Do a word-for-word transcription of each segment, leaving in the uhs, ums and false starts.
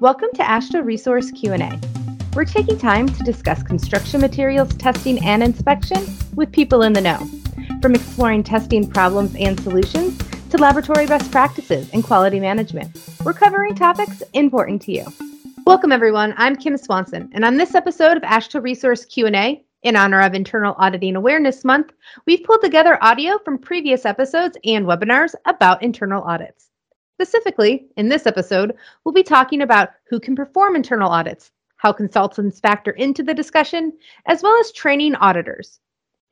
Welcome to AASHTO Resource Q and A. We're taking time to discuss construction materials testing and inspection with people in the know, from exploring testing problems and solutions to laboratory best practices and quality management. We're covering topics important to you. Welcome everyone, I'm Kim Swanson, and on this episode of AASHTO Resource Q and A, in honor of Internal Auditing Awareness Month, we've pulled together audio from previous episodes and webinars about internal audits. Specifically, in this episode, we'll be talking about who can perform internal audits, how consultants factor into the discussion, as well as training auditors.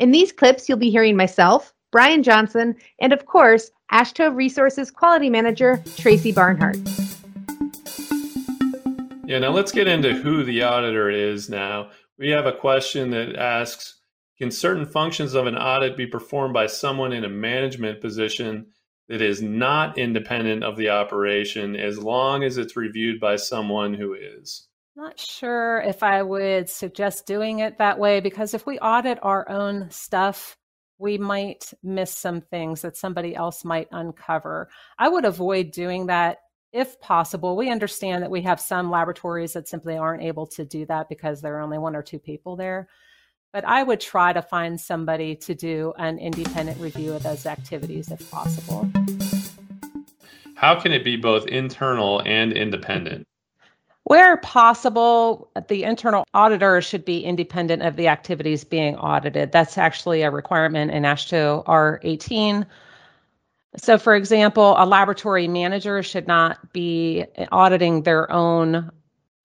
In these clips, you'll be hearing myself, Brian Johnson, and of course, AASHTO Resources Quality Manager, Tracy Barnhart. Yeah, now let's get into who the auditor is now. We have a question that asks, can certain functions of an audit be performed by someone in a management position that is not independent of the operation as long as it's reviewed by someone who is? Not sure if I would suggest doing it that way, because if we audit our own stuff, we might miss some things that somebody else might uncover. I would avoid doing that if possible. We understand that we have some laboratories that simply aren't able to do that because there are only one or two people there. But I would try to find somebody to do an independent review of those activities if possible. How can it be both internal and independent? Where possible, the internal auditor should be independent of the activities being audited. That's actually a requirement in AASHTO R eighteen. So, for example, a laboratory manager should not be auditing their own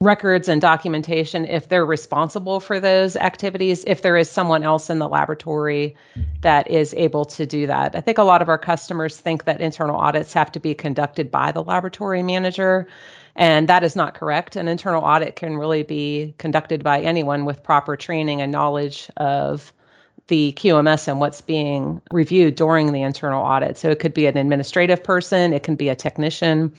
records and documentation if they're responsible for those activities, if there is someone else in the laboratory that is able to do that. I think a lot of our customers think that internal audits have to be conducted by the laboratory manager, and that is not correct. An internal audit can really be conducted by anyone with proper training and knowledge of the Q M S and what's being reviewed during the internal audit. So it could be an administrative person, it can be a technician.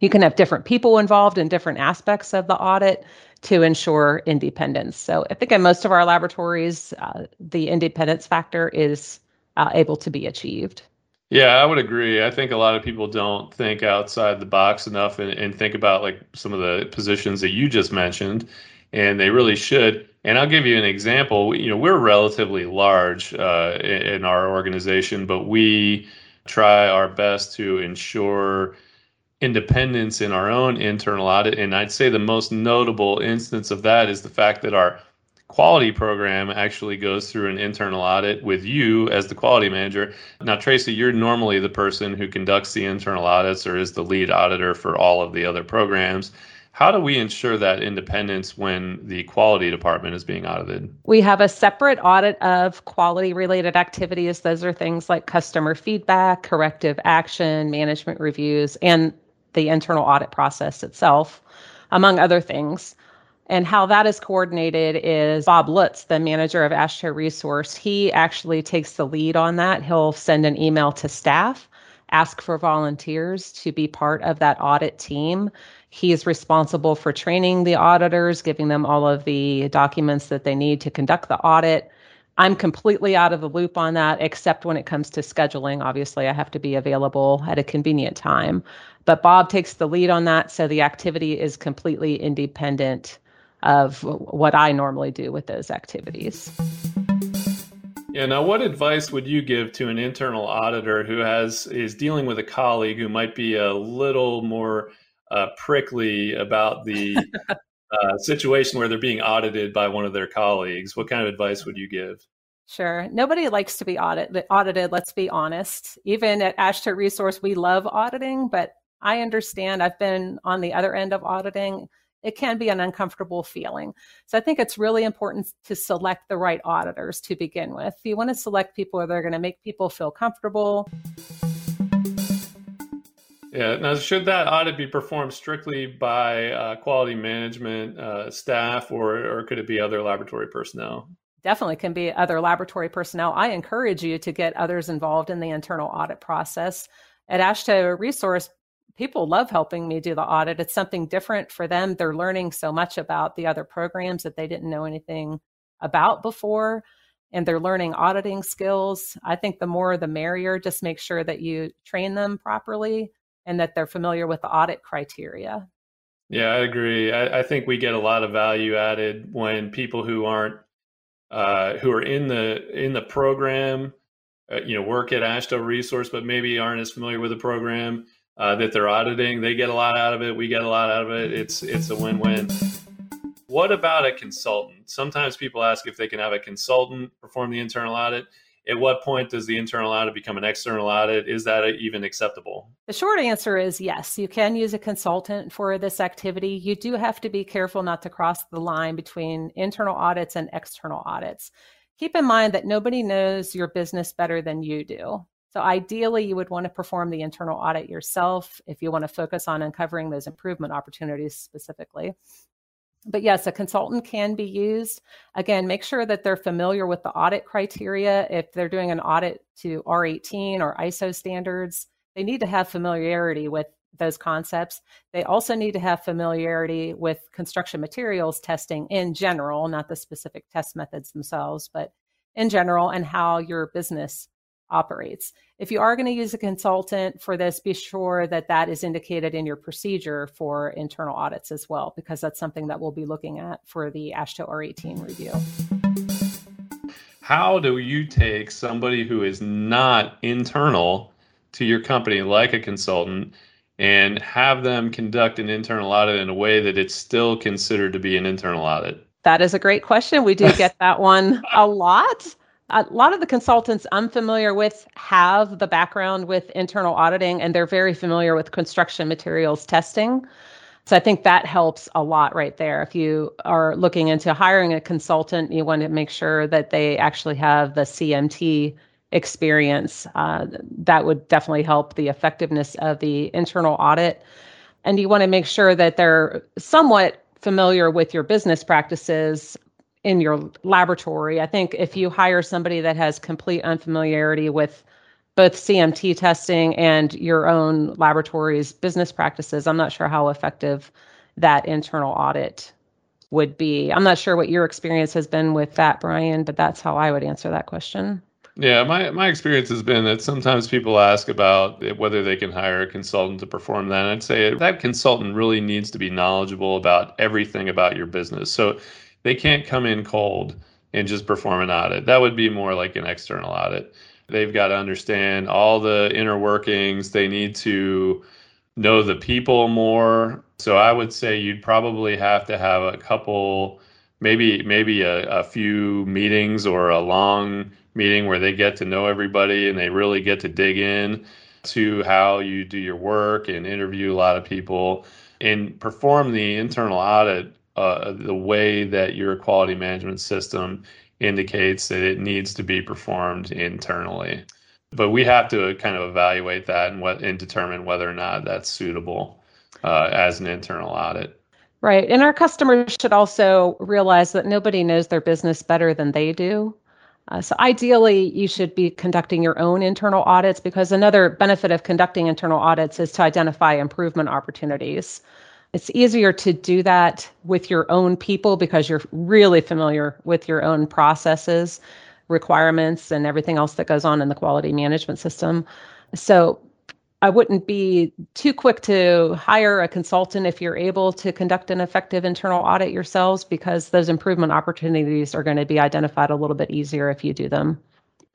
You can have different people involved in different aspects of the audit to ensure independence. So I think in most of our laboratories, uh, the independence factor is uh, able to be achieved. Yeah, I would agree. I think a lot of people don't think outside the box enough and, and think about like some of the positions that you just mentioned, and they really should. And I'll give you an example. You know, we're relatively large uh, in our organization, but we try our best to ensure independence in our own internal audit. And I'd say the most notable instance of that is the fact that our quality program actually goes through an internal audit with you as the quality manager. Now, Tracy, you're normally the person who conducts the internal audits or is the lead auditor for all of the other programs. How do we ensure that independence when the quality department is being audited? We have a separate audit of quality-related activities. Those are things like customer feedback, corrective action, management reviews, and the internal audit process itself, among other things. And how that is coordinated is Bob Lutz, the manager of AASHTO Resource. He actually takes the lead on that. He'll send an email to staff, ask for volunteers to be part of that audit team. He is responsible for training the auditors, giving them all of the documents that they need to conduct the audit. I'm completely out of the loop on that, except when it comes to scheduling. Obviously, I have to be available at a convenient time. But Bob takes the lead on that, so the activity is completely independent of what I normally do with those activities. Yeah, now what advice would you give to an internal auditor who has is dealing with a colleague who might be a little more Uh, prickly about the uh, situation where they're being audited by one of their colleagues? What kind of advice would you give? Sure. Nobody likes to be audit, audited, let's be honest. Even at AASHTO Resource, we love auditing, but I understand, I've been on the other end of auditing. It can be an uncomfortable feeling. So I think it's really important to select the right auditors to begin with. You want to select people that are going to make people feel comfortable. Yeah. Now, should that audit be performed strictly by uh, quality management uh, staff, or, or could it be other laboratory personnel? Definitely can be other laboratory personnel. I encourage you to get others involved in the internal audit process. At AASHTO Resource, people love helping me do the audit. It's something different for them. They're learning so much about the other programs that they didn't know anything about before, and they're learning auditing skills. I think the more the merrier. Just make sure that you train them properly and that they're familiar with the audit criteria. Yeah, I agree. I, I think we get a lot of value added when people who aren't, uh, who are in the in the program, uh, you know, work at AASHTO Resource, but maybe aren't as familiar with the program uh, that they're auditing. They get a lot out of it. We get a lot out of it. It's it's a win-win. What about a consultant? Sometimes people ask if they can have a consultant perform the internal audit. At what point does the internal audit become an external audit? Is that even acceptable? The short answer is yes, you can use a consultant for this activity. You do have to be careful not to cross the line between internal audits and external audits. Keep in mind that nobody knows your business better than you do. So ideally, you would want to perform the internal audit yourself if you want to focus on uncovering those improvement opportunities specifically. But yes, a consultant can be used. Again, make sure that they're familiar with the audit criteria. If they're doing an audit to R eighteen or I S O standards, they need to have familiarity with those concepts. They also need to have familiarity with construction materials testing in general, not the specific test methods themselves, but in general, and how your business operates. If you are going to use a consultant for this, be sure that that is indicated in your procedure for internal audits as well, because that's something that we'll be looking at for the AASHTO R eighteen review. How do you take somebody who is not internal to your company, like a consultant, and have them conduct an internal audit in a way that it's still considered to be an internal audit? That is a great question. We do get that one a lot. A lot of the consultants I'm familiar with have the background with internal auditing, and they're very familiar with construction materials testing. So I think that helps a lot right there. If you are looking into hiring a consultant, you want to make sure that they actually have the C M T experience. Uh, that would definitely help the effectiveness of the internal audit. And you want to make sure that they're somewhat familiar with your business practices in your laboratory. I think if you hire somebody that has complete unfamiliarity with both C M T testing and your own laboratory's business practices, I'm not sure how effective that internal audit would be. I'm not sure what your experience has been with that, Brian, but that's how I would answer that question. Yeah, my, my experience has been that sometimes people ask about whether they can hire a consultant to perform that. And I'd say that consultant really needs to be knowledgeable about everything about your business. So they can't come in cold and just perform an audit. That would be more like an external audit. They've got to understand all the inner workings. They need to know the people more. So I would say you'd probably have to have a couple, maybe maybe a, a few meetings or a long meeting where they get to know everybody and they really get to dig in to how you do your work and interview a lot of people and perform the internal audit Uh, the way that your quality management system indicates that it needs to be performed internally. But we have to kind of evaluate that and what and determine whether or not that's suitable uh, as an internal audit. Right. And our customers should also realize that nobody knows their business better than they do. Uh, so ideally, you should be conducting your own internal audits, because another benefit of conducting internal audits is to identify improvement opportunities. It's easier to do that with your own people because you're really familiar with your own processes, requirements, and everything else that goes on in the quality management system. So I wouldn't be too quick to hire a consultant if you're able to conduct an effective internal audit yourselves, because those improvement opportunities are going to be identified a little bit easier if you do them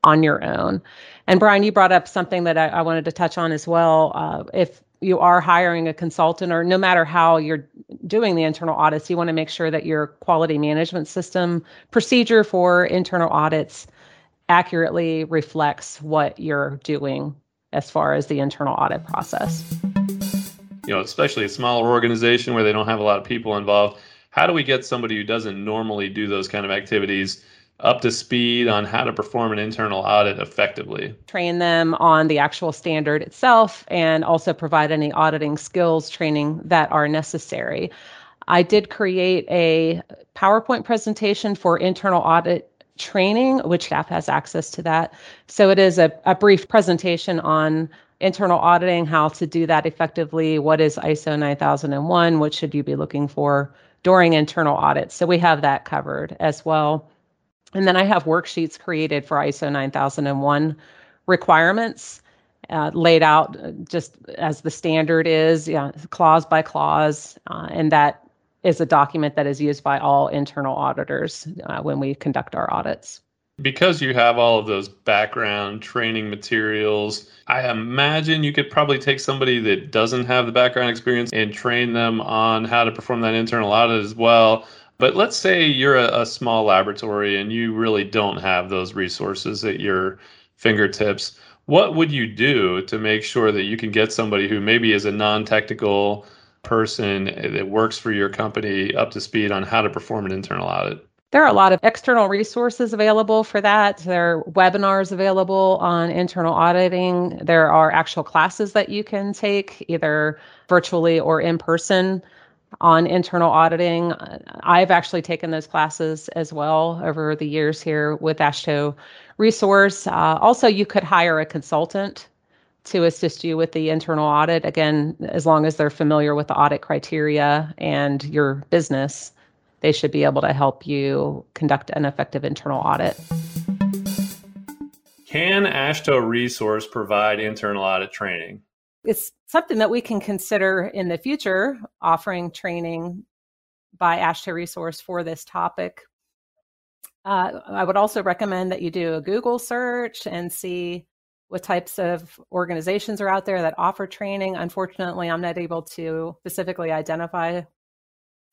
on your own. And Brian, you brought up something that I, I wanted to touch on as well. Uh, if you are hiring a consultant, or no matter how you're doing the internal audits, you want to make sure that your quality management system procedure for internal audits accurately reflects what you're doing as far as the internal audit process. You know, especially a smaller organization where they don't have a lot of people involved, how do we get somebody who doesn't normally do those kind of activities up to speed on how to perform an internal audit effectively? Train them on the actual standard itself and also provide any auditing skills training that are necessary. I did create a PowerPoint presentation for internal audit training, which staff has access to that. So it is a, a brief presentation on internal auditing, how to do that effectively, what is I S O nine thousand one, what should you be looking for during internal audits. So we have that covered as well. And then I have worksheets created for I S O nine thousand one requirements uh, laid out just as the standard is, yeah, clause by clause, uh, and that is a document that is used by all internal auditors uh, when we conduct our audits. Because you have all of those background training materials, I imagine you could probably take somebody that doesn't have the background experience and train them on how to perform that internal audit as well. But let's say you're a, a small laboratory and you really don't have those resources at your fingertips. What would you do to make sure that you can get somebody who maybe is a non-technical person that works for your company up to speed on how to perform an internal audit? There are a lot of external resources available for that. There are webinars available on internal auditing. There are actual classes that you can take, either virtually or in person, on internal auditing. I've actually taken those classes as well over the years here with AASHTO Resource. Uh, also, you could hire a consultant to assist you with the internal audit, again, as long as they're familiar with the audit criteria and your business. They should be able to help you conduct an effective internal audit. Can AASHTO Resource provide internal audit training? It's something that we can consider in the future, offering training by AASHTO Resource for this topic. Uh, I would also recommend that you do a Google search and see what types of organizations are out there that offer training. Unfortunately, I'm not able to specifically identify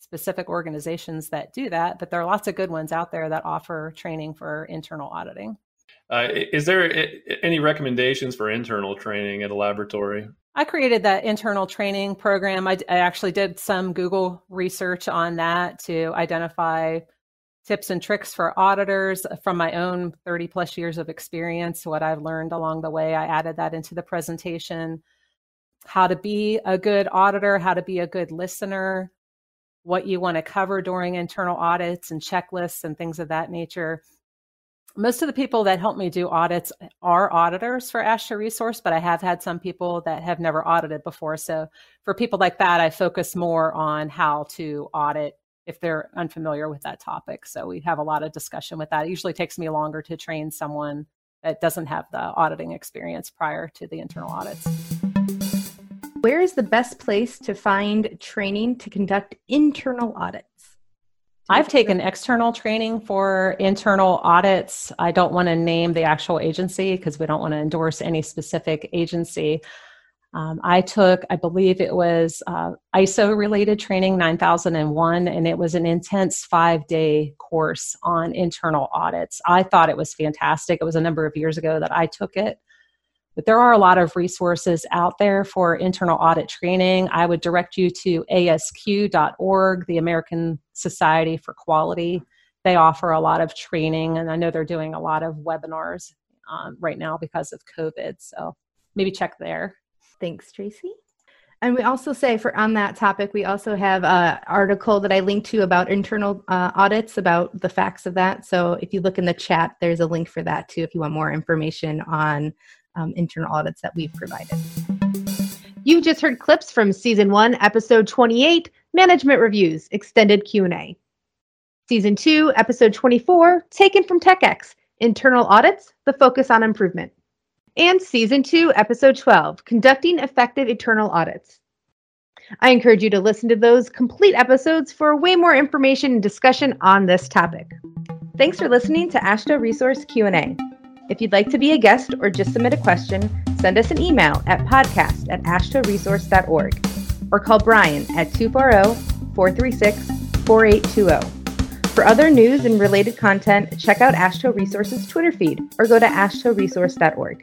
specific organizations that do that, but there are lots of good ones out there that offer training for internal auditing. Uh, is there any recommendations for internal training at a laboratory? I created that internal training program. I, I actually did some Google research on that to identify tips and tricks for auditors from my own thirty plus years of experience, what I've learned along the way. I added that into the presentation, how to be a good auditor, how to be a good listener, what you want to cover during internal audits and checklists and things of that nature. Most of the people that help me do audits are auditors for AASHTO Resource, but I have had some people that have never audited before. So for people like that, I focus more on how to audit if they're unfamiliar with that topic. So we have a lot of discussion with that. It usually takes me longer to train someone that doesn't have the auditing experience prior to the internal audits. Where is the best place to find training to conduct internal audits? I've taken external training for internal audits. I don't want to name the actual agency because we don't want to endorse any specific agency. Um, I took, I believe it was uh, I S O-related training, nine thousand one, and it was an intense five-day course on internal audits. I thought it was fantastic. It was a number of years ago that I took it. But there are a lot of resources out there for internal audit training. I would direct you to A S Q dot org, the American Society for Quality. They offer a lot of training, and I know they're doing a lot of webinars um, right now because of COVID. So maybe check there. Thanks, Tracy. And we also say for on that topic, we also have an article that I linked to about internal uh, audits, about the facts of that. So if you look in the chat, there's a link for that too if you want more information on Um, internal audits that we've provided. You've just heard clips from Season one, Episode twenty-eight, Management Reviews, Extended Q and A. Season two, Episode twenty-four, taken from TechX, Internal Audits, the Focus on Improvement. And Season two, Episode twelve, Conducting Effective Internal Audits. I encourage you to listen to those complete episodes for way more information and discussion on this topic. Thanks for listening to AASHTO Resource Q and A. If you'd like to be a guest or just submit a question, send us an email at podcast at ashtoresource dot org or call Brian at two four zero, four three six, four eight two zero. For other news and related content, check out AASHTO Resource's Twitter feed or go to ashtoresource dot org.